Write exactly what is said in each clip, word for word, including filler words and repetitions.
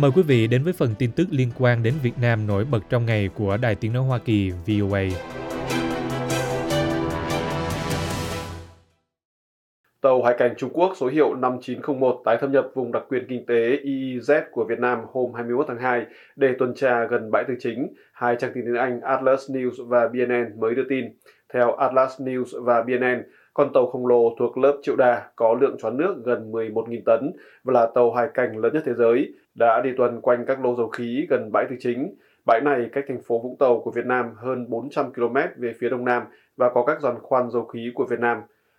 Mời quý vị đến với phần tin tức liên quan đến Việt Nam nổi bật trong ngày của Đài Tiếng Nói Hoa Kỳ vê o a. Tàu hải cảnh Trung Quốc số hiệu năm chín không một tái thâm nhập vùng đặc quyền kinh tế e e zét của Việt Nam hôm hai mươi mốt tháng hai để tuần tra gần bãi tư chính, hai trang tin tiếng Anh Atlas News và bê en en mới đưa tin. Theo Atlas News và bê en en, con tàu khổng lồ thuộc lớp Triệu Đà có lượng choán nước gần mười một nghìn tấn và là tàu hải cảnh lớn nhất thế giới, đã đi tuần quanh các lô dầu khí gần bãi tư chính. Bãi này cách thành phố Vũng Tàu của Việt Nam hơn bốn trăm ki lô mét về phía đông nam và có các giàn khoan dầu khí của Việt Nam.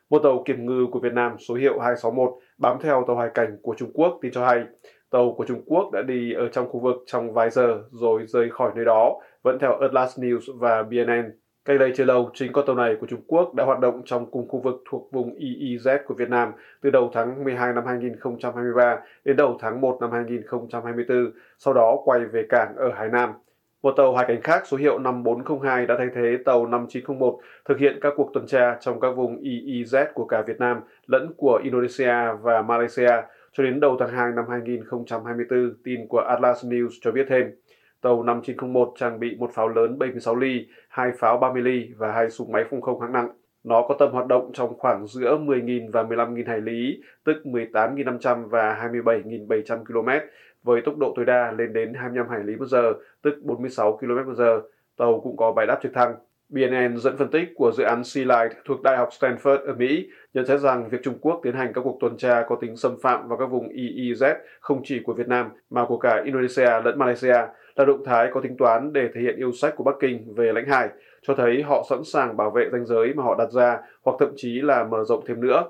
Một tàu kiểm ngư của Việt Nam số hiệu hai sáu một bám theo tàu hải cảnh của Trung Quốc tin cho hay. Tàu của Trung Quốc đã đi ở trong khu vực trong vài giờ rồi rời khỏi nơi đó, vẫn theo Atlas News và bê en en. Cách đây chưa lâu, chính con tàu này của Trung Quốc đã hoạt động trong cùng khu vực thuộc vùng e e zét của Việt Nam từ đầu tháng mười hai năm hai nghìn không trăm hai mươi ba đến đầu tháng một năm hai nghìn không trăm hai mươi tư, sau đó quay về cảng ở Hải Nam. Một tàu hải cảnh khác số hiệu năm bốn không hai đã thay thế tàu năm chín không một thực hiện các cuộc tuần tra trong các vùng e e zét của cả Việt Nam lẫn của Indonesia và Malaysia cho đến đầu tháng hai năm hai nghìn không trăm hai mươi tư, tin của Atlas News cho biết thêm. Tàu năm chín không một trang bị một pháo lớn bảy mươi sáu ly, hai pháo ba mươi ly và hai súng máy phòng không hạng nặng. Nó có tầm hoạt động trong khoảng giữa mười nghìn và mười lăm nghìn hải lý, tức mười tám nghìn năm trăm và hai mươi bảy nghìn bảy trăm ki lô mét, với tốc độ tối đa lên đến hai mươi lăm hải lý một giờ, tức bốn mươi sáu ki lô mét một giờ. Tàu cũng có bãi đáp trực thăng. bê en en dẫn phân tích của dự án SeaLight thuộc Đại học Stanford ở Mỹ nhận xét rằng việc Trung Quốc tiến hành các cuộc tuần tra có tính xâm phạm vào các vùng e e zét không chỉ của Việt Nam mà của cả Indonesia lẫn Malaysia là động thái có tính toán để thể hiện yêu sách của Bắc Kinh về lãnh hải, cho thấy họ sẵn sàng bảo vệ ranh giới mà họ đặt ra hoặc thậm chí là mở rộng thêm nữa.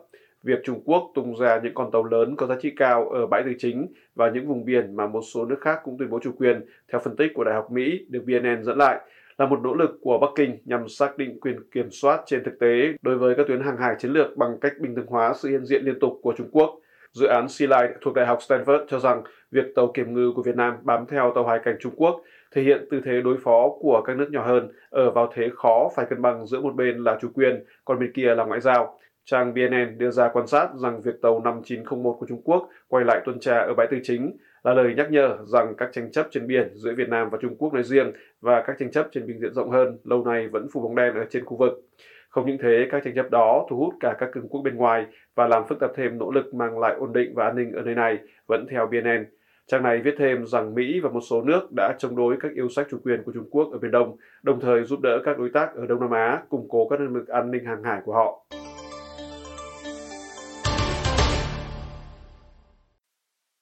Việc Trung Quốc tung ra những con tàu lớn có giá trị cao ở bãi tư chính và những vùng biển mà một số nước khác cũng tuyên bố chủ quyền, theo phân tích của Đại học Mỹ được bê en en dẫn lại, là một nỗ lực của Bắc Kinh nhằm xác định quyền kiểm soát trên thực tế đối với các tuyến hàng hải chiến lược bằng cách bình thường hóa sự hiện diện liên tục của Trung Quốc. Dự án SeaLight thuộc Đại học Stanford cho rằng việc tàu kiểm ngư của Việt Nam bám theo tàu hải cảnh Trung Quốc thể hiện tư thế đối phó của các nước nhỏ hơn ở vào thế khó phải cân bằng giữa một bên là chủ quyền, còn bên kia là ngoại giao. Trang bê en en đưa ra quan sát rằng việc tàu năm chín không một của Trung Quốc quay lại tuần tra ở bãi tư chính là lời nhắc nhở rằng các tranh chấp trên biển giữa Việt Nam và Trung Quốc nói riêng và các tranh chấp trên bình diện rộng hơn lâu nay vẫn phủ bóng đen ở trên khu vực. Không những thế, các tranh chấp đó thu hút cả các cường quốc bên ngoài và làm phức tạp thêm nỗ lực mang lại ổn định và an ninh ở nơi này, vẫn theo bê en en. Trang này viết thêm rằng Mỹ và một số nước đã chống đối các yêu sách chủ quyền của Trung Quốc ở Biển Đông, đồng thời giúp đỡ các đối tác ở Đông Nam Á củng cố các năng lực an ninh hàng hải của họ.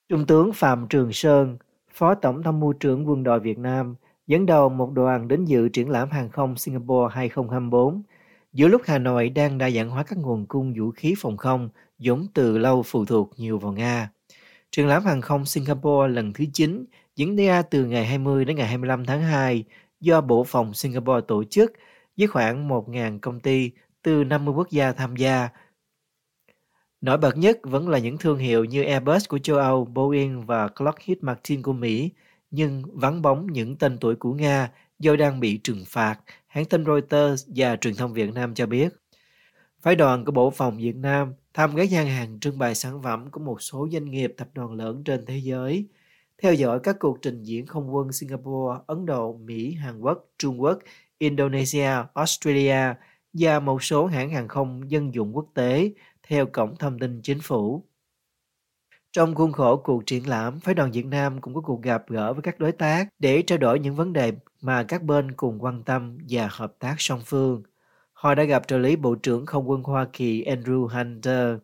Trung tướng Phạm Trường Sơn, Phó Tổng Tham mưu trưởng Quân đội Việt Nam, dẫn đầu một đoàn đến dự triển lãm hàng không Singapore hai không hai tư, giữa lúc Hà Nội đang đa dạng hóa các nguồn cung vũ khí phòng không vốn từ lâu phụ thuộc nhiều vào Nga. Triển lãm hàng không Singapore lần thứ chín diễn ra từ ngày hai mươi đến ngày hai mươi lăm tháng hai do Bộ Phòng Singapore tổ chức với khoảng một nghìn công ty từ năm mươi quốc gia tham gia. Nổi bật nhất vẫn là những thương hiệu như Airbus của châu Âu, Boeing và Lockheed Martin của Mỹ, nhưng vắng bóng những tên tuổi của Nga do đang bị trừng phạt, hãng tin Reuters và truyền thông Việt Nam cho biết. Phái đoàn của Bộ Phòng Việt Nam tham ghé gian hàng trưng bày sản phẩm của một số doanh nghiệp tập đoàn lớn trên thế giới, theo dõi các cuộc trình diễn không quân Singapore, Ấn Độ, Mỹ, Hàn Quốc, Trung Quốc, Indonesia, Australia và một số hãng hàng không dân dụng quốc tế, theo Cổng Thông tin Chính phủ. Trong khuôn khổ cuộc triển lãm, Phái đoàn Việt Nam cũng có cuộc gặp gỡ với các đối tác để trao đổi những vấn đề mà các bên cùng quan tâm và hợp tác song phương. Họ đã gặp trợ lý Bộ trưởng Không quân Hoa Kỳ Andrew Hunter.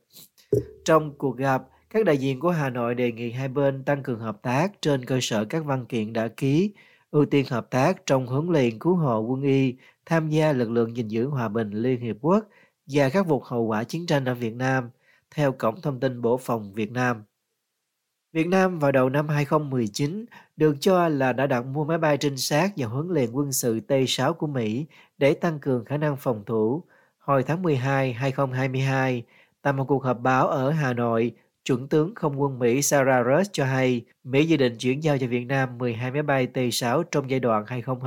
Trong cuộc gặp, các đại diện của Hà Nội đề nghị hai bên tăng cường hợp tác trên cơ sở các văn kiện đã ký, ưu tiên hợp tác trong huấn luyện cứu hộ quân y, tham gia lực lượng gìn giữ hòa bình Liên Hiệp Quốc và khắc phục hậu quả chiến tranh ở Việt Nam, theo Cổng Thông tin Bộ Phòng Việt Nam. Việt Nam vào đầu năm hai không một chín được cho là đã đặt mua máy bay trinh sát và huấn luyện quân sự T sáu của Mỹ để tăng cường khả năng phòng thủ. Hồi tháng mười hai năm hai nghìn không trăm hai mươi hai, tại một cuộc họp báo ở Hà Nội, Chuẩn tướng Không quân Mỹ Sarah Ross cho hay Mỹ dự định chuyển giao cho Việt Nam mười hai máy bay T sáu trong giai đoạn hai nghìn không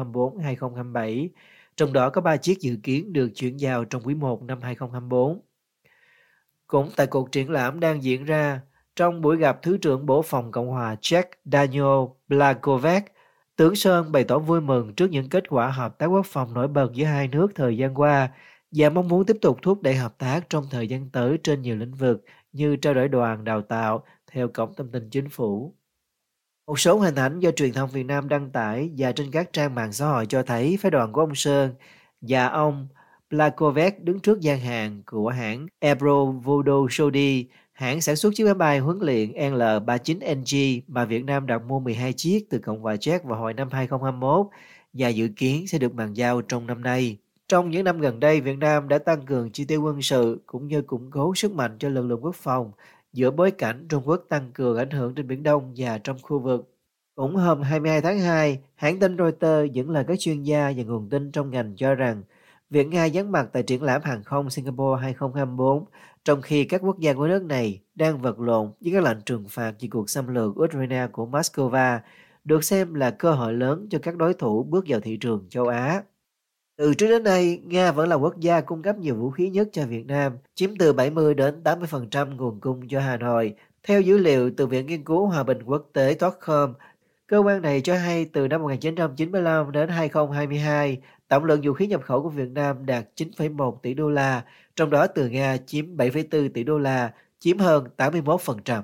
trăm hai mươi tư đến hai nghìn không trăm hai mươi bảy, trong đó có ba chiếc dự kiến được chuyển giao trong quý một năm hai nghìn không trăm hai mươi tư. Cũng tại cuộc triển lãm đang diễn ra, Trong buổi gặp Thứ trưởng Bộ Phòng Cộng hòa Jack Daniel Blankovic, Tướng Sơn bày tỏ vui mừng trước những kết quả hợp tác quốc phòng nổi bật giữa hai nước thời gian qua và mong muốn tiếp tục thúc đẩy hợp tác trong thời gian tới trên nhiều lĩnh vực như trao đổi đoàn, đào tạo, theo Cổng Thông tin Chính phủ. Một số hình ảnh do truyền thông Việt Nam đăng tải và trên các trang mạng xã hội cho thấy phái đoàn của ông Sơn và ông Blankovic đứng trước gian hàng của hãng Aero Vodochody, hãng sản xuất chiếc máy bay huấn luyện L ba chín N G mà Việt Nam đặt mua mười hai chiếc từ Cộng hòa Séc vào hồi năm hai không hai mốt và dự kiến sẽ được bàn giao trong năm nay. Trong những năm gần đây, Việt Nam đã tăng cường chi tiêu quân sự cũng như củng cố sức mạnh cho lực lượng quốc phòng giữa bối cảnh Trung Quốc tăng cường ảnh hưởng trên Biển Đông và trong khu vực. Cũng hôm hai mươi hai tháng hai, hãng tin Reuters dẫn lời các chuyên gia và nguồn tin trong ngành cho rằng Việt Nga vắng mặt tại triển lãm hàng không Singapore hai không hai tư, trong khi các quốc gia của nước này đang vật lộn với các lệnh trừng phạt vì cuộc xâm lược Ukraine của Moscow, được xem là cơ hội lớn cho các đối thủ bước vào thị trường châu Á. Từ trước đến nay, Nga vẫn là quốc gia cung cấp nhiều vũ khí nhất cho Việt Nam, chiếm từ bảy mươi đến tám mươi phần trăm nguồn cung cho Hà Nội. Theo dữ liệu từ Viện Nghiên cứu Hòa bình Quốc tế Tocom, cơ quan này cho hay từ năm một nghìn chín trăm chín mươi lăm đến hai không hai hai, tổng lượng vũ khí nhập khẩu của Việt Nam đạt chín phẩy một tỷ đô la, trong đó từ Nga chiếm bảy phẩy bốn tỷ đô la, chiếm hơn tám mươi mốt phần trăm.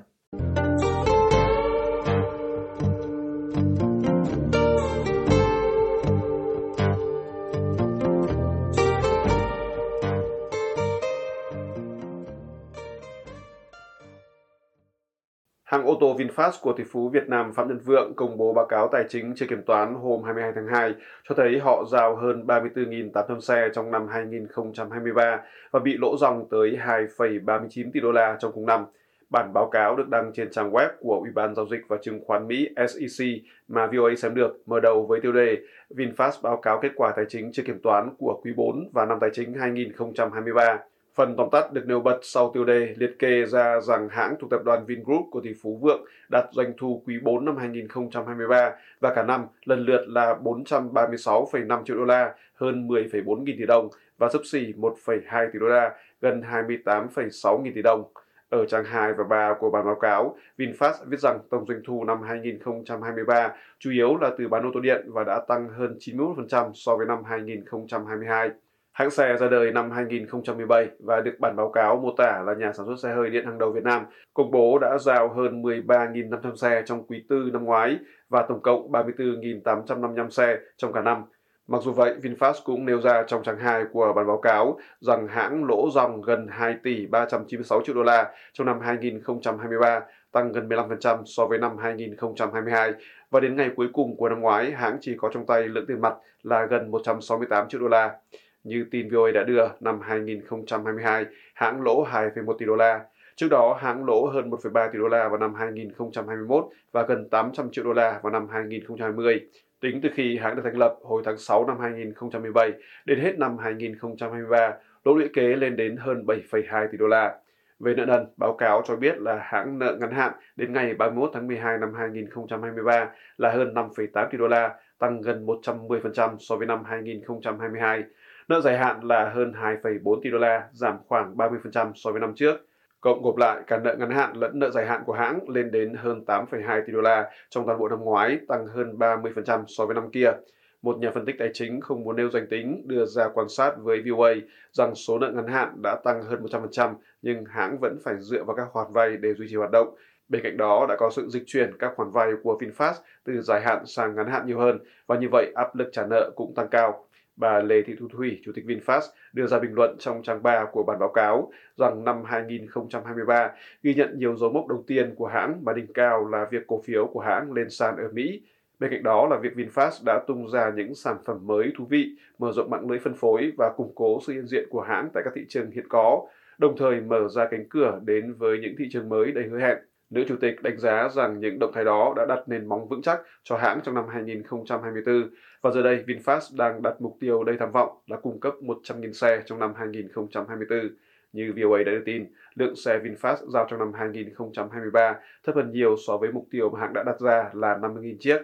Hãng ô tô VinFast của tỷ phú Việt Nam Phạm Nhật Vượng công bố báo cáo tài chính chưa kiểm toán hôm hai mươi hai tháng hai cho thấy họ giao hơn ba mươi tư nghìn tám trăm xe trong năm hai không hai ba và bị lỗ ròng tới hai phẩy ba mươi chín tỷ đô la trong cùng năm. Bản báo cáo được đăng trên trang web của Ủy ban Giao dịch và Chứng khoán Mỹ S E C mà vê o a xem được, mở đầu với tiêu đề VinFast báo cáo kết quả tài chính chưa kiểm toán của quý bốn và năm tài chính hai không hai ba. Phần tóm tắt được nêu bật sau tiêu đề liệt kê ra rằng hãng thuộc tập đoàn Vingroup của tỷ phú Vượng đạt doanh thu quý bốn năm hai không hai ba và cả năm lần lượt là bốn trăm ba mươi sáu phẩy năm triệu đô la, hơn mười phẩy bốn nghìn tỷ đồng và xấp xỉ một phẩy hai tỷ đô la, gần hai mươi tám phẩy sáu nghìn tỷ đồng. Ở trang hai và ba của bản báo cáo, VinFast viết rằng tổng doanh thu năm hai không hai ba chủ yếu là từ bán ô tô điện và đã tăng hơn chín mươi mốt phần trăm so với năm hai không hai hai. Hãng xe ra đời năm hai không một bảy và được bản báo cáo mô tả là nhà sản xuất xe hơi điện hàng đầu Việt Nam, công bố đã giao hơn mười ba nghìn năm trăm xe trong quý tư năm ngoái và tổng cộng ba mươi tư nghìn tám trăm năm mươi lăm xe trong cả năm. Mặc dù vậy, VinFast cũng nêu ra trong trang hai của bản báo cáo rằng hãng lỗ ròng gần hai tỷ ba trăm chín mươi sáu triệu đô la trong năm hai không hai ba, tăng gần mười lăm phần trăm so với năm hai không hai hai, và đến ngày cuối cùng của năm ngoái, hãng chỉ có trong tay lượng tiền mặt là gần một trăm sáu mươi tám triệu đô la. Như tin vê o a đã đưa, năm hai không hai hai, hãng lỗ hai phẩy một tỷ đô la. Trước đó, hãng lỗ hơn một phẩy ba tỷ đô la vào năm hai không hai mốt và gần tám trăm triệu đô la vào năm hai không hai mươi. Tính từ khi hãng được thành lập hồi tháng sáu năm hai không một bảy đến hết năm hai không hai ba, lỗ lũy kế lên đến hơn bảy phẩy hai tỷ đô la. Về nợ nần, báo cáo cho biết là hãng nợ ngắn hạn đến ngày ba mươi mốt tháng mười hai năm hai không hai ba là hơn năm phẩy tám tỷ đô la, tăng gần một trăm mười phần trăm so với năm hai không hai hai. Nợ dài hạn là hơn hai phẩy bốn tỷ đô la, giảm khoảng ba mươi phần trăm so với năm trước. Cộng gộp lại, cả nợ ngắn hạn lẫn nợ dài hạn của hãng lên đến hơn tám phẩy hai tỷ đô la trong toàn bộ năm ngoái, tăng hơn ba mươi phần trăm so với năm kia. Một nhà phân tích tài chính không muốn nêu danh tính đưa ra quan sát với vê o a rằng số nợ ngắn hạn đã tăng hơn một trăm phần trăm, nhưng hãng vẫn phải dựa vào các khoản vay để duy trì hoạt động. Bên cạnh đó, đã có sự dịch chuyển các khoản vay của VinFast từ dài hạn sang ngắn hạn nhiều hơn, và như vậy áp lực trả nợ cũng tăng cao. Bà Lê Thị Thu Thủy, Chủ tịch VinFast, đưa ra bình luận trong trang ba của bản báo cáo rằng năm hai không hai ba ghi nhận nhiều dấu mốc đầu tiên của hãng mà đỉnh cao là việc cổ phiếu của hãng lên sàn ở Mỹ. Bên cạnh đó là việc VinFast đã tung ra những sản phẩm mới thú vị, mở rộng mạng lưới phân phối và củng cố sự hiện diện của hãng tại các thị trường hiện có, đồng thời mở ra cánh cửa đến với những thị trường mới đầy hứa hẹn. Nữ chủ tịch đánh giá rằng những động thái đó đã đặt nền móng vững chắc cho hãng trong năm hai không hai tư, và giờ đây VinFast đang đặt mục tiêu đầy tham vọng là cung cấp một trăm nghìn xe trong năm hai không hai tư. Như vê o a đã đưa tin, lượng xe VinFast giao trong năm hai không hai ba thấp hơn nhiều so với mục tiêu mà hãng đã đặt ra là năm mươi nghìn chiếc.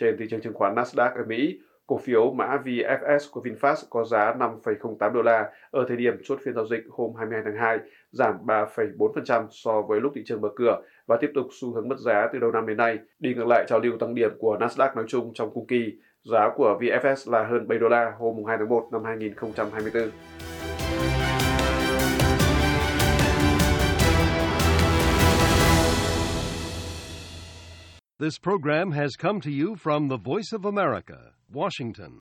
Trên thị trường chứng khoán Nasdaq ở Mỹ, Cổ phiếu mã vê ép ét của VinFast có giá năm phẩy không tám đô la ở thời điểm chốt phiên giao dịch hôm hai mươi hai tháng hai, giảm ba phẩy bốn phần trăm so với lúc thị trường mở cửa và tiếp tục xu hướng mất giá từ đầu năm đến nay, đi ngược lại trào lưu tăng điểm của Nasdaq nói chung trong cùng kỳ. Giá của vê ép ét là hơn bảy đô la hôm hai tháng một năm hai nghìn không trăm hai mươi tư. This program has come to you from the Voice of America, Washington.